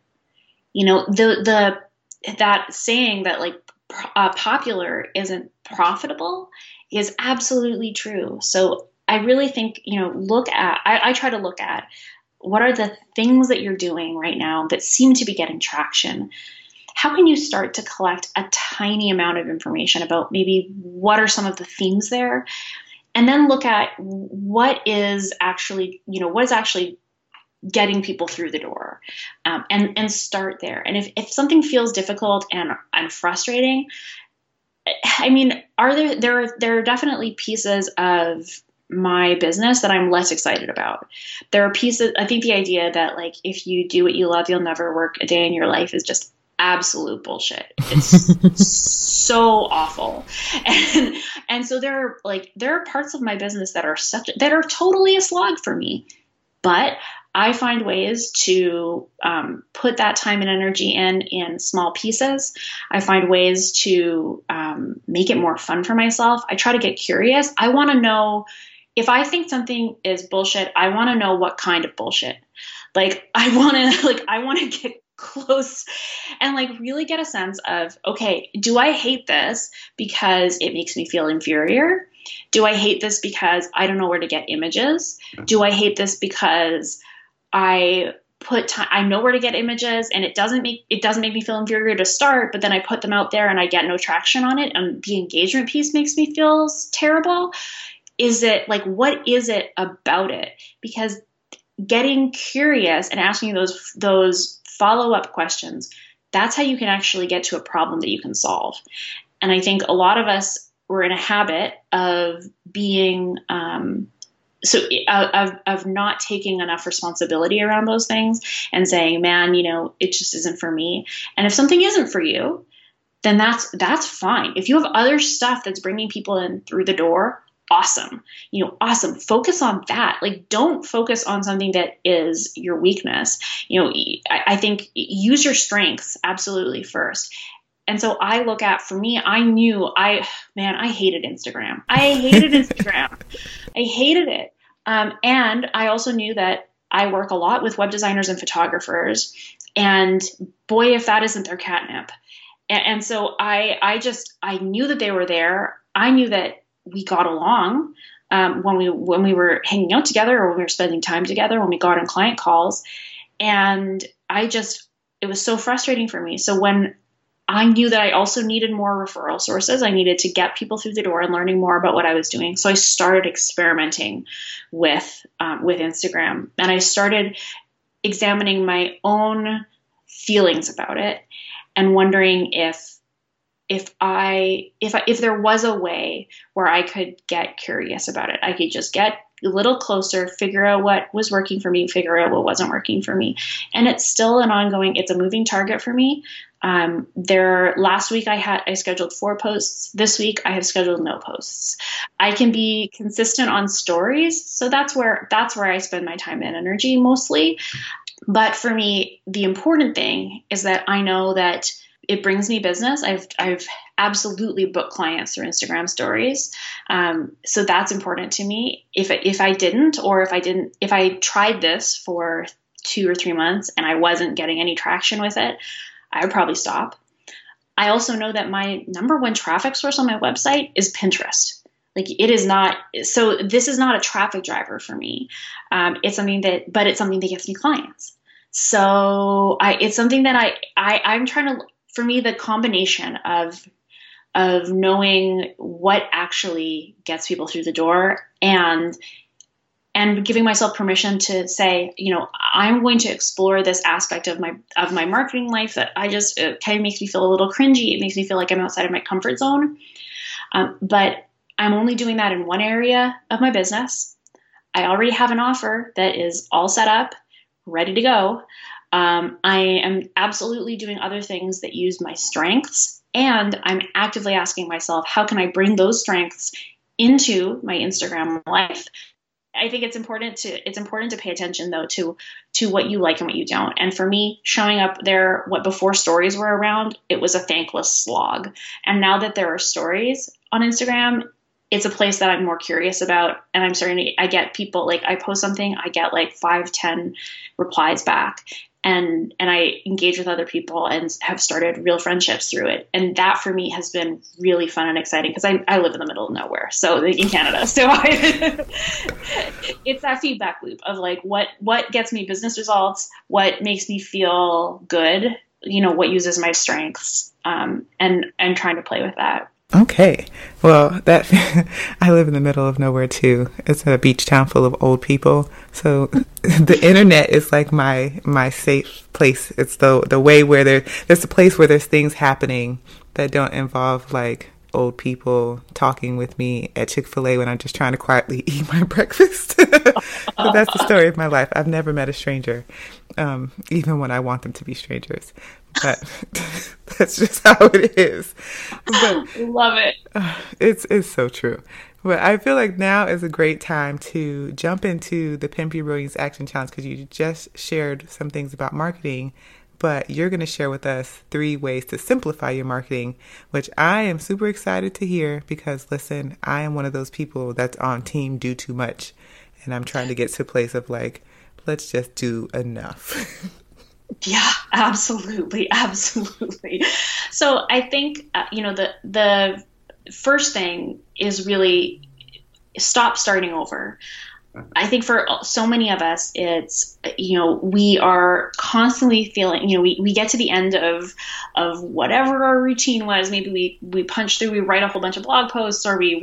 That saying that, like, popular isn't profitable is absolutely true. So I really think, I try to look at, what are the things that you're doing right now that seem to be getting traction? How can you start to collect a tiny amount of information about maybe what are some of the themes there? And then look at what is actually getting people through the door, and start there. And if something feels difficult and frustrating, I mean, there are definitely pieces of my business that I'm less excited about. There are pieces, I think the idea that, like, if you do what you love, you'll never work a day in your life is just absolute bullshit. It's so awful. And so there are parts of my business that are totally a slog for me, but I find ways to put that time and energy in small pieces. I find ways to make it more fun for myself. I try to get curious. I want to know, if I think something is bullshit, I want to know what kind of bullshit. Like, I want to get close and, like, really get a sense of, okay, do I hate this because it makes me feel inferior? Do I hate this because I don't know where to get images? Do I hate this because I know where to get images and it doesn't make me feel inferior to start, but then I put them out there and I get no traction on it and the engagement piece makes me feel terrible? Is it, like, what is it about it? Because getting curious and asking those follow-up questions, that's how you can actually get to a problem that you can solve. And I think a lot of us, we're in a habit of being so of not taking enough responsibility around those things and saying, man, you know, it just isn't for me. And if something isn't for you, then that's fine. If you have other stuff that's bringing people in through the door, awesome. You know, awesome. Focus on that. Like, don't focus on something that is your weakness. You know, I think use your strengths absolutely first. And so I look at, for me, I knew I hated Instagram. I hated Instagram. I hated it. And I also knew that I work a lot with web designers and photographers, and boy, if that isn't their catnip. And so I knew that they were there. I knew that we got along when we were hanging out together, or when we were spending time together, when we got on client calls. And it was so frustrating for me. So when I knew that I also needed more referral sources, I needed to get people through the door and learning more about what I was doing. So I started experimenting with Instagram, and I started examining my own feelings about it and wondering if there was a way where I could get curious about it. I could just get a little closer, figure out what was working for me, figure out what wasn't working for me. And it's still it's a moving target for me. Last week I scheduled 4 posts. This week I have scheduled no posts. I can be consistent on stories. So that's where I spend my time and energy mostly. But for me, the important thing is that I know that it brings me business. I've absolutely booked clients through Instagram stories. So that's important to me. If I tried this for 2 or 3 months and I wasn't getting any traction with it, I would probably stop. I also know that my number 1 traffic source on my website is Pinterest. Like, it is not, so this is not a traffic driver for me. It's something that gets me clients. So it's something that I'm trying to, for me, the combination of knowing what actually gets people through the door and giving myself permission to say, you know, I'm going to explore this aspect of my marketing life that it kind of makes me feel a little cringy. It makes me feel like I'm outside of my comfort zone. But I'm only doing that in one area of my business. I already have an offer that is all set up, ready to go. I am absolutely doing other things that use my strengths, and I'm actively asking myself, how can I bring those strengths into my Instagram life? I think it's important to pay attention, though, to what you like and what you don't. And for me, showing up there, before stories were around, it was a thankless slog. And now that there are stories on Instagram, it's a place that I'm more curious about, and I'm starting to, I get people, like, I post something, I get like 5-10 replies back, and I engage with other people and have started real friendships through it. And that for me has been really fun and exciting, because I live in the middle of nowhere, so in Canada. So it's that feedback loop of like, what gets me business results, what makes me feel good, you know, what uses my strengths, and trying to play with that. Okay. Well, I live in the middle of nowhere too. It's a beach town full of old people. So the internet is like my safe place. It's the way where there's a place where there's things happening that don't involve like old people talking with me at Chick-fil-A when I'm just trying to quietly eat my breakfast. So that's the story of my life. I've never met a stranger, even when I want them to be strangers. But that's just how it is. But, love it. It's so true. But I feel like now is a great time to jump into the Pimp Your Brilliance Action Challenge, because you just shared some things about marketing, but you're going to share with us 3 ways to simplify your marketing, which I am super excited to hear, because listen, I am one of those people that's on team do too much, and I'm trying to get to a place of like, let's just do enough. Yeah, absolutely. Absolutely. So I think, the first thing is really stop starting over. I think for so many of us, it's, you know, we are constantly feeling, you know, we get to the end of whatever our routine was. Maybe we punch through, we write a whole bunch of blog posts, or we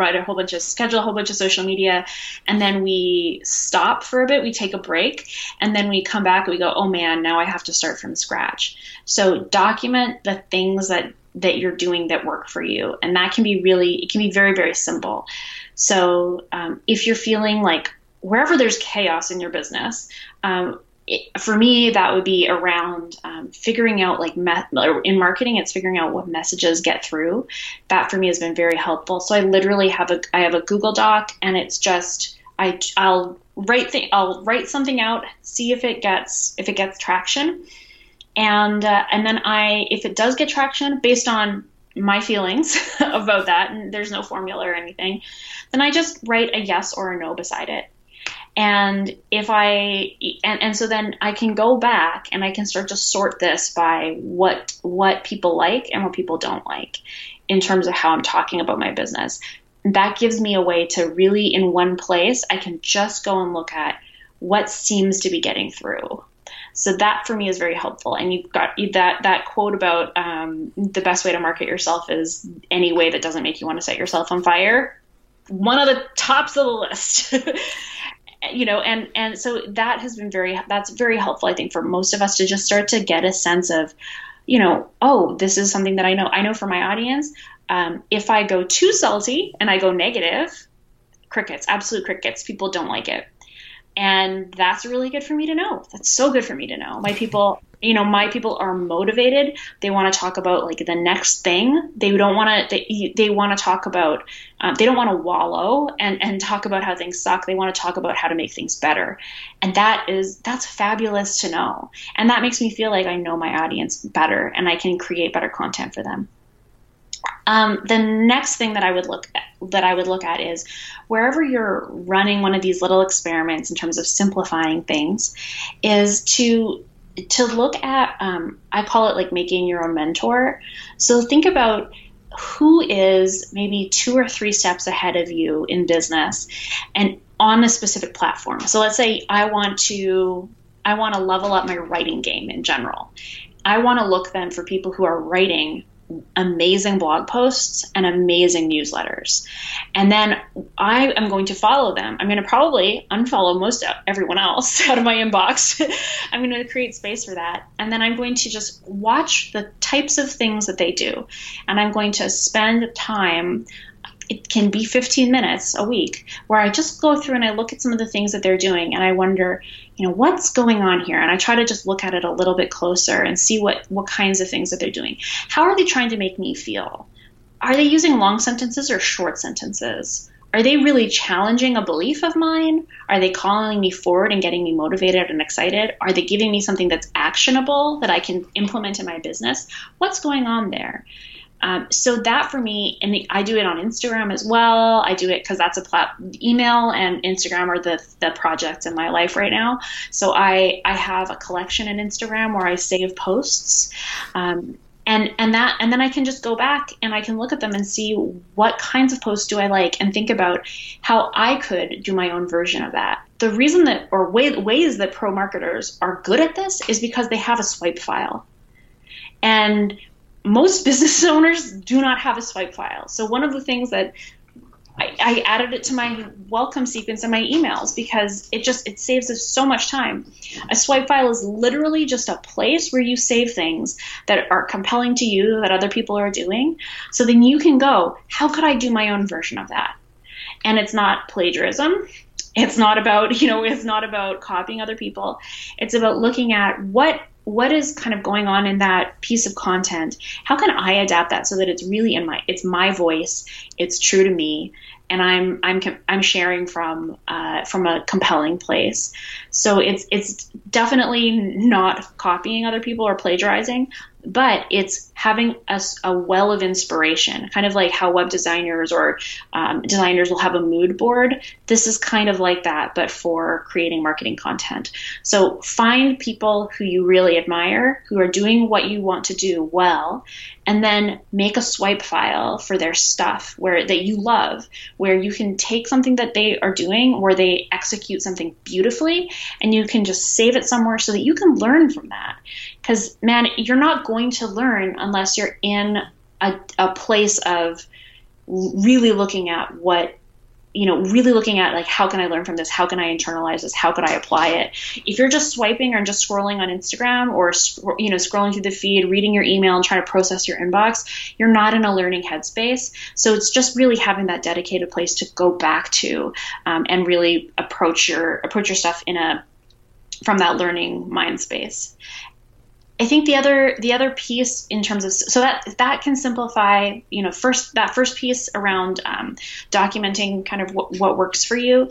schedule a whole bunch of social media, and then we stop for a bit, we take a break, and then we come back and we go, oh man, now I have to start from scratch. So document the things that you're doing that work for you. And that can be really, it can be very, very simple. So if you're feeling like wherever there's chaos in your business, for me, that would be around figuring out, like, in marketing, it's figuring out what messages get through. That for me has been very helpful. So I literally have I have a Google Doc, and it's just I'll write something out, see if it gets traction, and then if it does get traction based on my feelings about that, and there's no formula or anything, then I just write a yes or a no beside it. And so then I can go back and I can start to sort this by what people like and what people don't like in terms of how I'm talking about my business. That gives me a way to really, in one place, I can just go and look at what seems to be getting through. So that for me is very helpful. And you've got that quote about the best way to market yourself is any way that doesn't make you want to set yourself on fire. One of the tops of the list. And so that has been that's very helpful, I think, for most of us to just start to get a sense of, oh, this is something that I know for my audience. If I go too salty and I go negative, crickets, absolute crickets, people don't like it. And that's really good for me to know. That's so good for me to know. My people are motivated. They want to talk about, like, the next thing. They want to talk about, they don't want to wallow and talk about how things suck. They want to talk about how to make things better. And that's fabulous to know. And that makes me feel like I know my audience better and I can create better content for them. The next thing that I would look at is wherever you're running one of these little experiments in terms of simplifying things is to look at, I call it, like, making your own mentor. So think about who is maybe 2 or 3 steps ahead of you in business and on a specific platform. So let's say I want to level up my writing game in general. I want to look then for people who are writing amazing blog posts and amazing newsletters. And then I am going to follow them. I'm going to probably unfollow most everyone else out of my inbox. I'm going to create space for that. And then I'm going to just watch the types of things that they do. And I'm going to spend time, it can be 15 minutes a week, where I just go through and I look at some of the things that they're doing and I wonder, what's going on here? And I try to just look at it a little bit closer and see what kinds of things that they're doing. How are they trying to make me feel? Are they using long sentences or short sentences? Are they really challenging a belief of mine? Are they calling me forward and getting me motivated and excited? Are they giving me something that's actionable that I can implement in my business? What's going on there? So that for me, and I do it on Instagram as well. I do it because that's email and Instagram are the projects in my life right now. So I have a collection in Instagram where I save posts, and then I can just go back and I can look at them and see what kinds of posts do I like and think about how I could do my own version of that. The reason that, or ways that pro marketers are good at this is because they have a swipe file, and most business owners do not have a swipe file. So one of the things that I added it to my welcome sequence in my emails because it saves us so much time. A swipe file is literally just a place where you save things that are compelling to you that other people are doing. So then you can go, how could I do my own version of that? And it's not plagiarism. It's not about, it's not about copying other people. It's about looking at what is kind of going on in that piece of content? How can I adapt that so that it's really it's my voice, it's true to me, and I'm sharing from a compelling place. So it's definitely not copying other people or plagiarizing, but it's having a well of inspiration, kind of like how web designers or designers will have a mood board. This is kind of like that, but for creating marketing content. So find people who you really admire, who are doing what you want to do well, and then make a swipe file for their stuff that you love, where you can take something that they are doing, where they execute something beautifully, and you can just save it somewhere so that you can learn from that. Because, man, you're not going to learn unless you're in a place of really looking at what you know, really looking at like, how can I learn from this? How can I internalize this? How could I apply it? If you're just swiping or just scrolling on Instagram or, you know, scrolling through the feed, reading your email and trying to process your inbox, you're not in a learning headspace. So it's just really having that dedicated place to go back to and really approach your stuff in a, from that learning mind space. I think the other piece in terms of, so that can simplify, you know, that first piece around documenting kind of what works for you,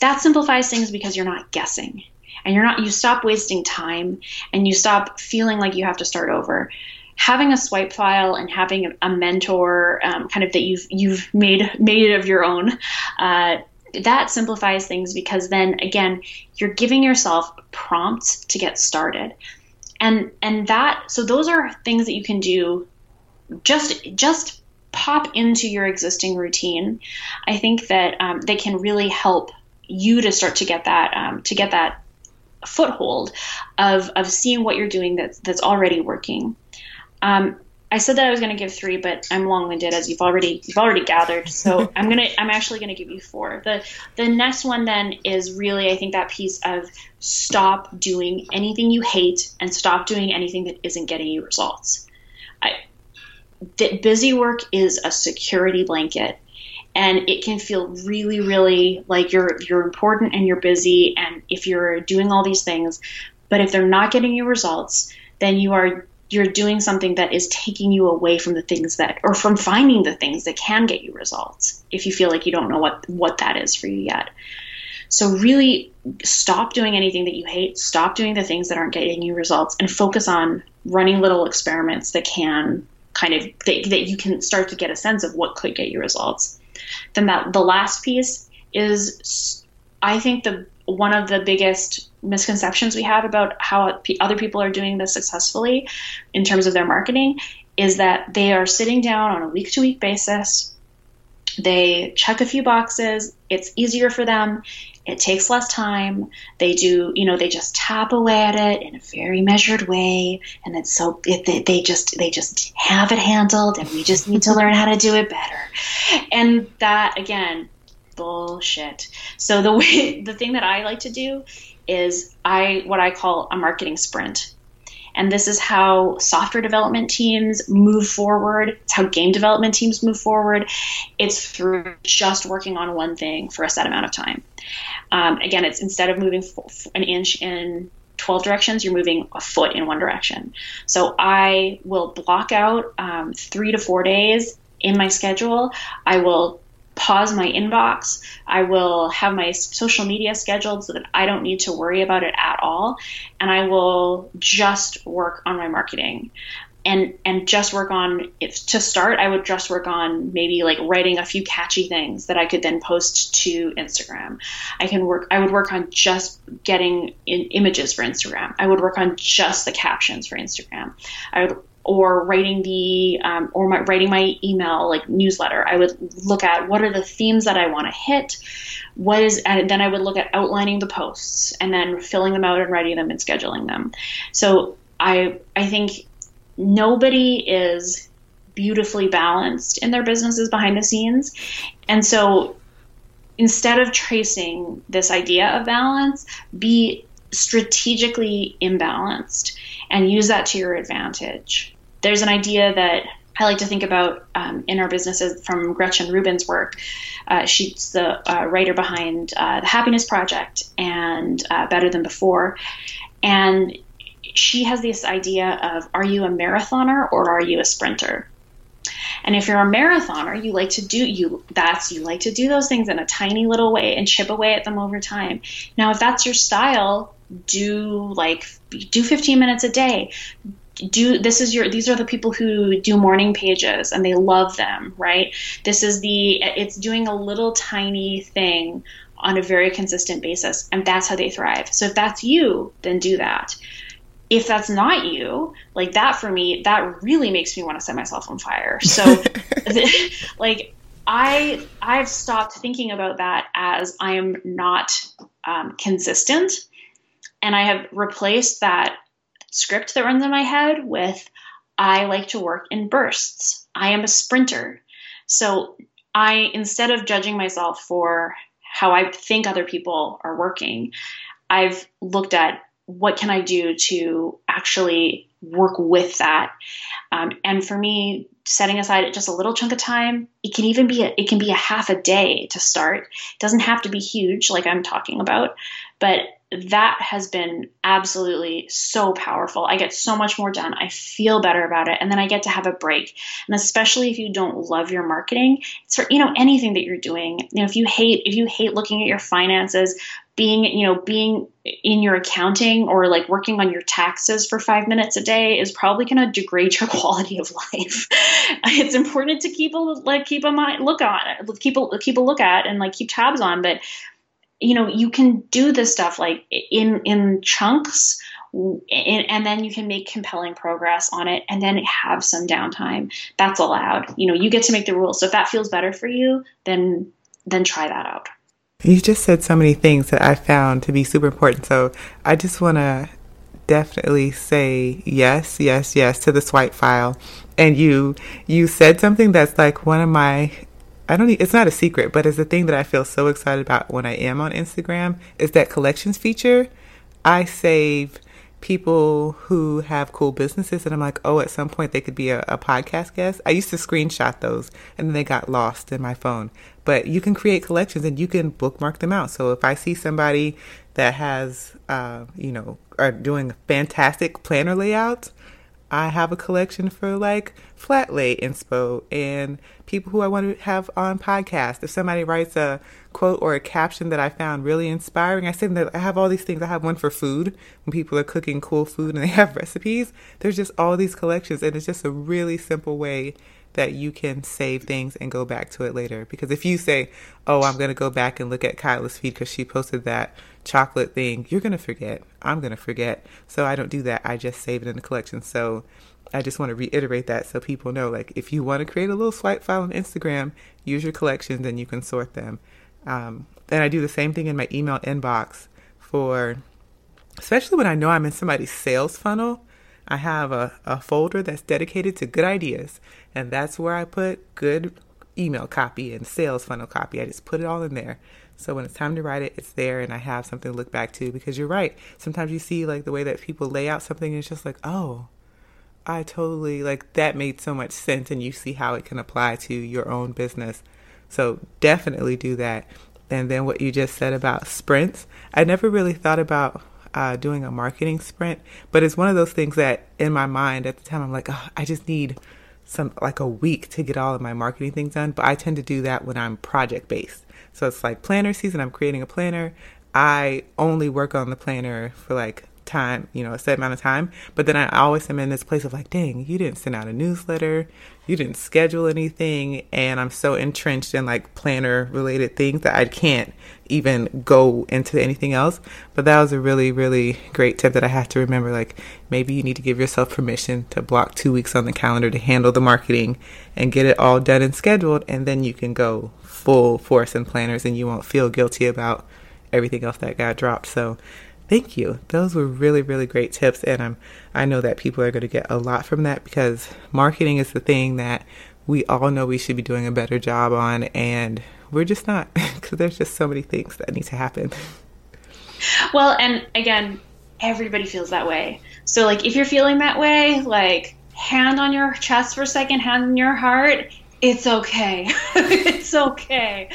that simplifies things because you're not guessing and you stop wasting time and you stop feeling like you have to start over. Having a swipe file and having a mentor kind of that you've made it of your own, that simplifies things because then again, you're giving yourself prompts to get started. And that, so those are things that you can do, just pop into your existing routine. I think that they can really help you to start to get that foothold of seeing what you're doing that's already working. I said that I was going to give 3, but I'm long-winded, as you've already gathered. So I'm actually gonna give you 4. The next one then is really, I think, that piece of stop doing anything you hate and stop doing anything that isn't getting you results. Busy work is a security blanket, and it can feel really, really like you're important and you're busy, and if you're doing all these things, but if they're not getting you results, then you're doing something that is taking you away from the things that, or from finding the things that can get you results, if you feel like you don't know what that is for you yet. So really stop doing anything that you hate, stop doing the things that aren't getting you results, and focus on running little experiments that can kind of, that you can start to get a sense of what could get you results. Then the last piece is, I think, one of the biggest misconceptions we have about how other people are doing this successfully in terms of their marketing is that they are sitting down on a week-to-week basis. They check a few boxes. It's easier for them. It takes less time. They do, you know, they just tap away at it in a very measured way. And it's so they just have it handled, and we just need to learn how to do it better. And that, again, bullshit. So the thing that I like to do is what I call a marketing sprint. And this is how software development teams move forward. It's how game development teams move forward. It's through just working on one thing for a set amount of time. Again, it's instead of moving an inch in 12 directions, you're moving a foot in one direction. So I will block out 3 to 4 days in my schedule. I will pause my inbox. I will have my social media scheduled so that I don't need to worry about it at all. And I will just work on my marketing and just work on it. To start, I would just work on maybe like writing a few catchy things that I could then post to Instagram. I would work on just getting images for Instagram. I would work on just the captions for Instagram. Or writing writing my email, like, newsletter. I would look at what are the themes that I want to hit, and then I would look at outlining the posts and then filling them out and writing them and scheduling them. So I think nobody is beautifully balanced in their businesses behind the scenes. And so instead of tracing this idea of balance, be strategically imbalanced and use that to your advantage. There's an idea that I like to think about in our businesses from Gretchen Rubin's work. She's the writer behind The Happiness Project and Better Than Before. And she has this idea of, are you a marathoner or are you a sprinter? And if you're a marathoner, you like to do those things in a tiny little way and chip away at them over time. Now, if that's your style, do 15 minutes a day. These are the people who do morning pages and they love them, right? It's doing a little tiny thing on a very consistent basis, and that's how they thrive. So if that's you, then do that. If that's not you, like, that for me, that really makes me want to set myself on fire. So like, I've stopped thinking about that as I am not consistent. And I have replaced that script that runs in my head with, I like to work in bursts. I am a sprinter. So I, instead of judging myself for how I think other people are working, I've looked at what can I do to actually work with that. And for me, setting aside just a little chunk of time, it can even be, it can be a half a day to start. It doesn't have to be huge like I'm talking about, but that has been absolutely so powerful. I get so much more done. I feel better about it. And then I get to have a break. And especially if you don't love your marketing, it's for, you know, anything that you're doing, you know, if you hate looking at your finances, being in your accounting or like working on your taxes for 5 minutes a day is probably going to degrade your quality of life. It's important to keep tabs on, but you know, you can do this stuff like in chunks, and then you can make compelling progress on it and then have some downtime. That's allowed. You know, you get to make the rules. So if that feels better for you, then try that out. You just said so many things that I found to be super important. So I just want to definitely say yes, yes, yes to the swipe file. And you said something that's like one of my, it's not a secret, but it's the thing that I feel so excited about when I am on Instagram is that collections feature. I save people who have cool businesses and I'm like, oh, at some point they could be a podcast guest. I used to screenshot those and then they got lost in my phone, but you can create collections and you can bookmark them out. So if I see somebody that has, are doing fantastic planner layouts, I have a collection for like flat lay inspo and people who I want to have on podcast. If somebody writes a quote or a caption that I found really inspiring, I said that I have all these things. I have one for food when people are cooking cool food and they have recipes. There's just all these collections and it's just a really simple way that you can save things and go back to it later. Because if you say, oh, I'm going to go back and look at Kyla's feed because she posted that chocolate thing, you're going to forget. I'm going to forget. So I don't do that. I just save it in the collection. So I just want to reiterate that so people know, like, if you want to create a little swipe file on Instagram, use your collections and you can sort them. And I do the same thing in my email inbox for, especially when I know I'm in somebody's sales funnel, I have a folder that's dedicated to good ideas, and that's where I put good email copy and sales funnel copy. I just put it all in there. So when it's time to write it, it's there, and I have something to look back to, because you're right. Sometimes you see like the way that people lay out something, and it's just like, oh, I totally, like, that made so much sense, and you see how it can apply to your own business. So definitely do that. And then what you just said about sprints, I never really thought about doing a marketing sprint, but it's one of those things that in my mind at the time, I'm like, oh, I just need a week to get all of my marketing things done. But I tend to do that when I'm project based. So it's like planner season, I'm creating a planner. I only work on the planner for like time, a set amount of time. But then I always am in this place of like, dang, you didn't send out a newsletter. You didn't schedule anything. And I'm so entrenched in like planner related things that I can't even go into anything else. But that was a really, really great tip that I have to remember. Like, maybe you need to give yourself permission to block 2 weeks on the calendar to handle the marketing and get it all done and scheduled. And then you can go full force in planners and you won't feel guilty about everything else that got dropped. So thank you. Those were really, really great tips. And I know that people are going to get a lot from that, because marketing is the thing that we all know we should be doing a better job on. And we're just not, because there's just so many things that need to happen. Well, and again, everybody feels that way. So like, if you're feeling that way, like, hand on your chest for a second, hand on your heart. It's okay. It's okay.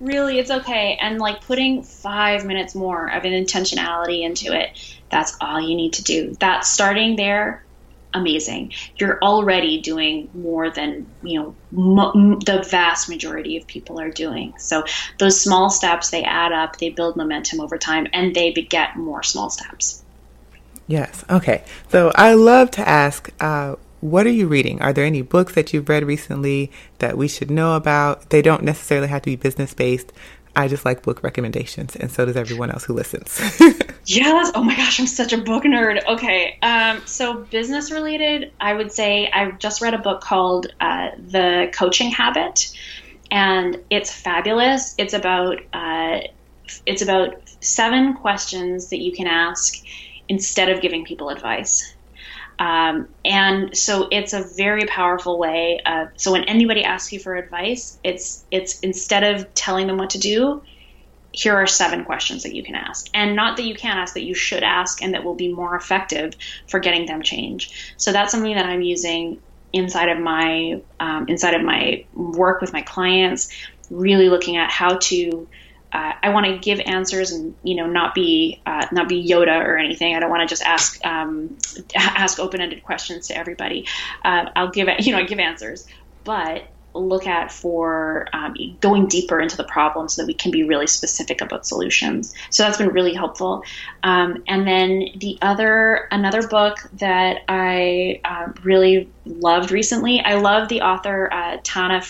Really, it's okay. And like, putting 5 minutes more of an intentionality into it, that's all you need to do. That's starting there. Amazing. You're already doing more than, the vast majority of people are doing. So those small steps, they add up, they build momentum over time, and they beget more small steps. Yes. Okay. So I love to ask, what are you reading? Are there any books that you've read recently that we should know about? They don't necessarily have to be business-based. I just like book recommendations, and so does everyone else who listens. Yes. Oh, my gosh. I'm such a book nerd. Okay. So business-related, I would say I just read a book called The Coaching Habit, and it's fabulous. It's about 7 questions that you can ask instead of giving people advice. And so it's a very powerful way. So when anybody asks you for advice, it's instead of telling them what to do, here are 7 questions that you can ask, and not that you can ask, that you should ask, and that will be more effective for getting them change. So that's something that I'm using inside of my work with my clients, really looking at how to, I want to give answers and, not be Yoda or anything. I don't want to just ask open-ended questions to everybody. I give answers, but look at for going deeper into the problem so that we can be really specific about solutions. So that's been really helpful. And then another book that I really loved recently, I love the author Tana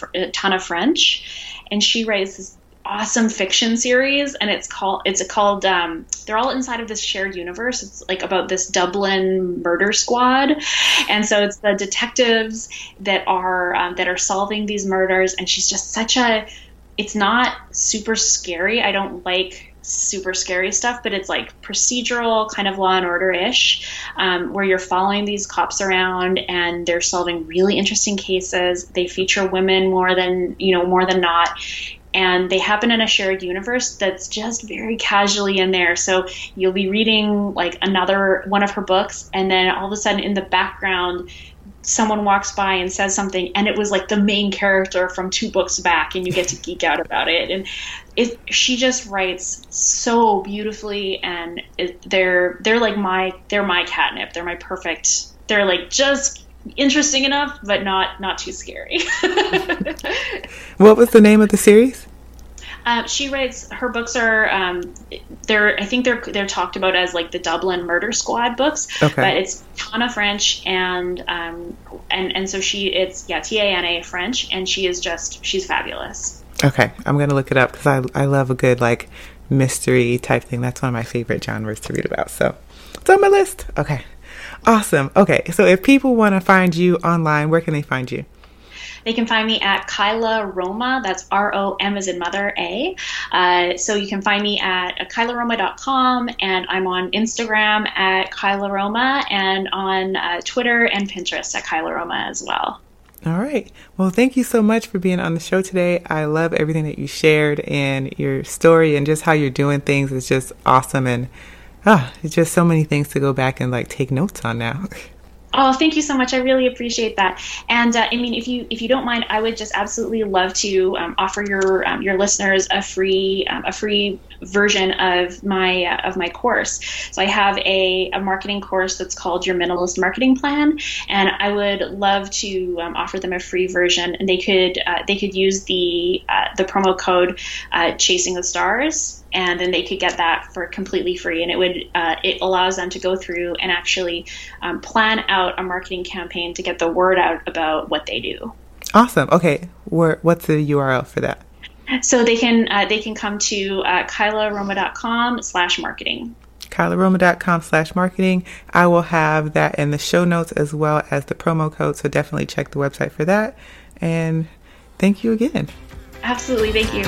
French, and she writes this awesome fiction series, and it's called they're all inside of this shared universe. It's like about this Dublin Murder Squad, and so it's the detectives that are solving these murders. And she's just it's not super scary. I don't like super scary stuff, but it's like procedural, kind of Law and Order-ish, where you're following these cops around and they're solving really interesting cases. They feature women more than not. And they happen in a shared universe that's just very casually in there. So you'll be reading like another one of her books, and then all of a sudden in the background, someone walks by and says something, and it was like the main character from 2 books back, and you get to geek out about it. And she just writes so beautifully, and they're my catnip. They're my perfect. They're like just interesting enough, but not too scary. What was the name of the series? She writes, her books are they're talked about as like the Dublin Murder Squad books. Okay. But it's Tana French, and so Tana French, and she's fabulous. Okay, I'm gonna look it up because I love a good like mystery type thing. That's one of my favorite genres to read about. So it's on my list. Okay. Awesome. Okay. So if people want to find you online, where can they find you? They can find me at Kyla Roma. That's R-O-M as in mother A. So you can find me at kylaroma.com, and I'm on Instagram at Kyla Roma, and on Twitter and Pinterest at Kyla Roma as well. All right. Well, thank you so much for being on the show today. I love everything that you shared, and your story and just how you're doing things is just awesome. And it's just so many things to go back and like take notes on now. Oh, thank you so much. I really appreciate that. And if you don't mind, I would just absolutely love to offer your listeners a free version of my course. So I have a marketing course that's called Your Minimalist Marketing Plan, and I would love to offer them a free version. And they could use the promo code Chasing the Stars, and then they could get that for completely free. And it allows them to go through and actually plan out a marketing campaign to get the word out about what they do. Awesome. Okay, what's the URL for that? So they can come to kylaroma.com/marketing. kylaroma.com/marketing. I will have that in the show notes as well as the promo code. So definitely check the website for that. And thank you again. Absolutely. Thank you.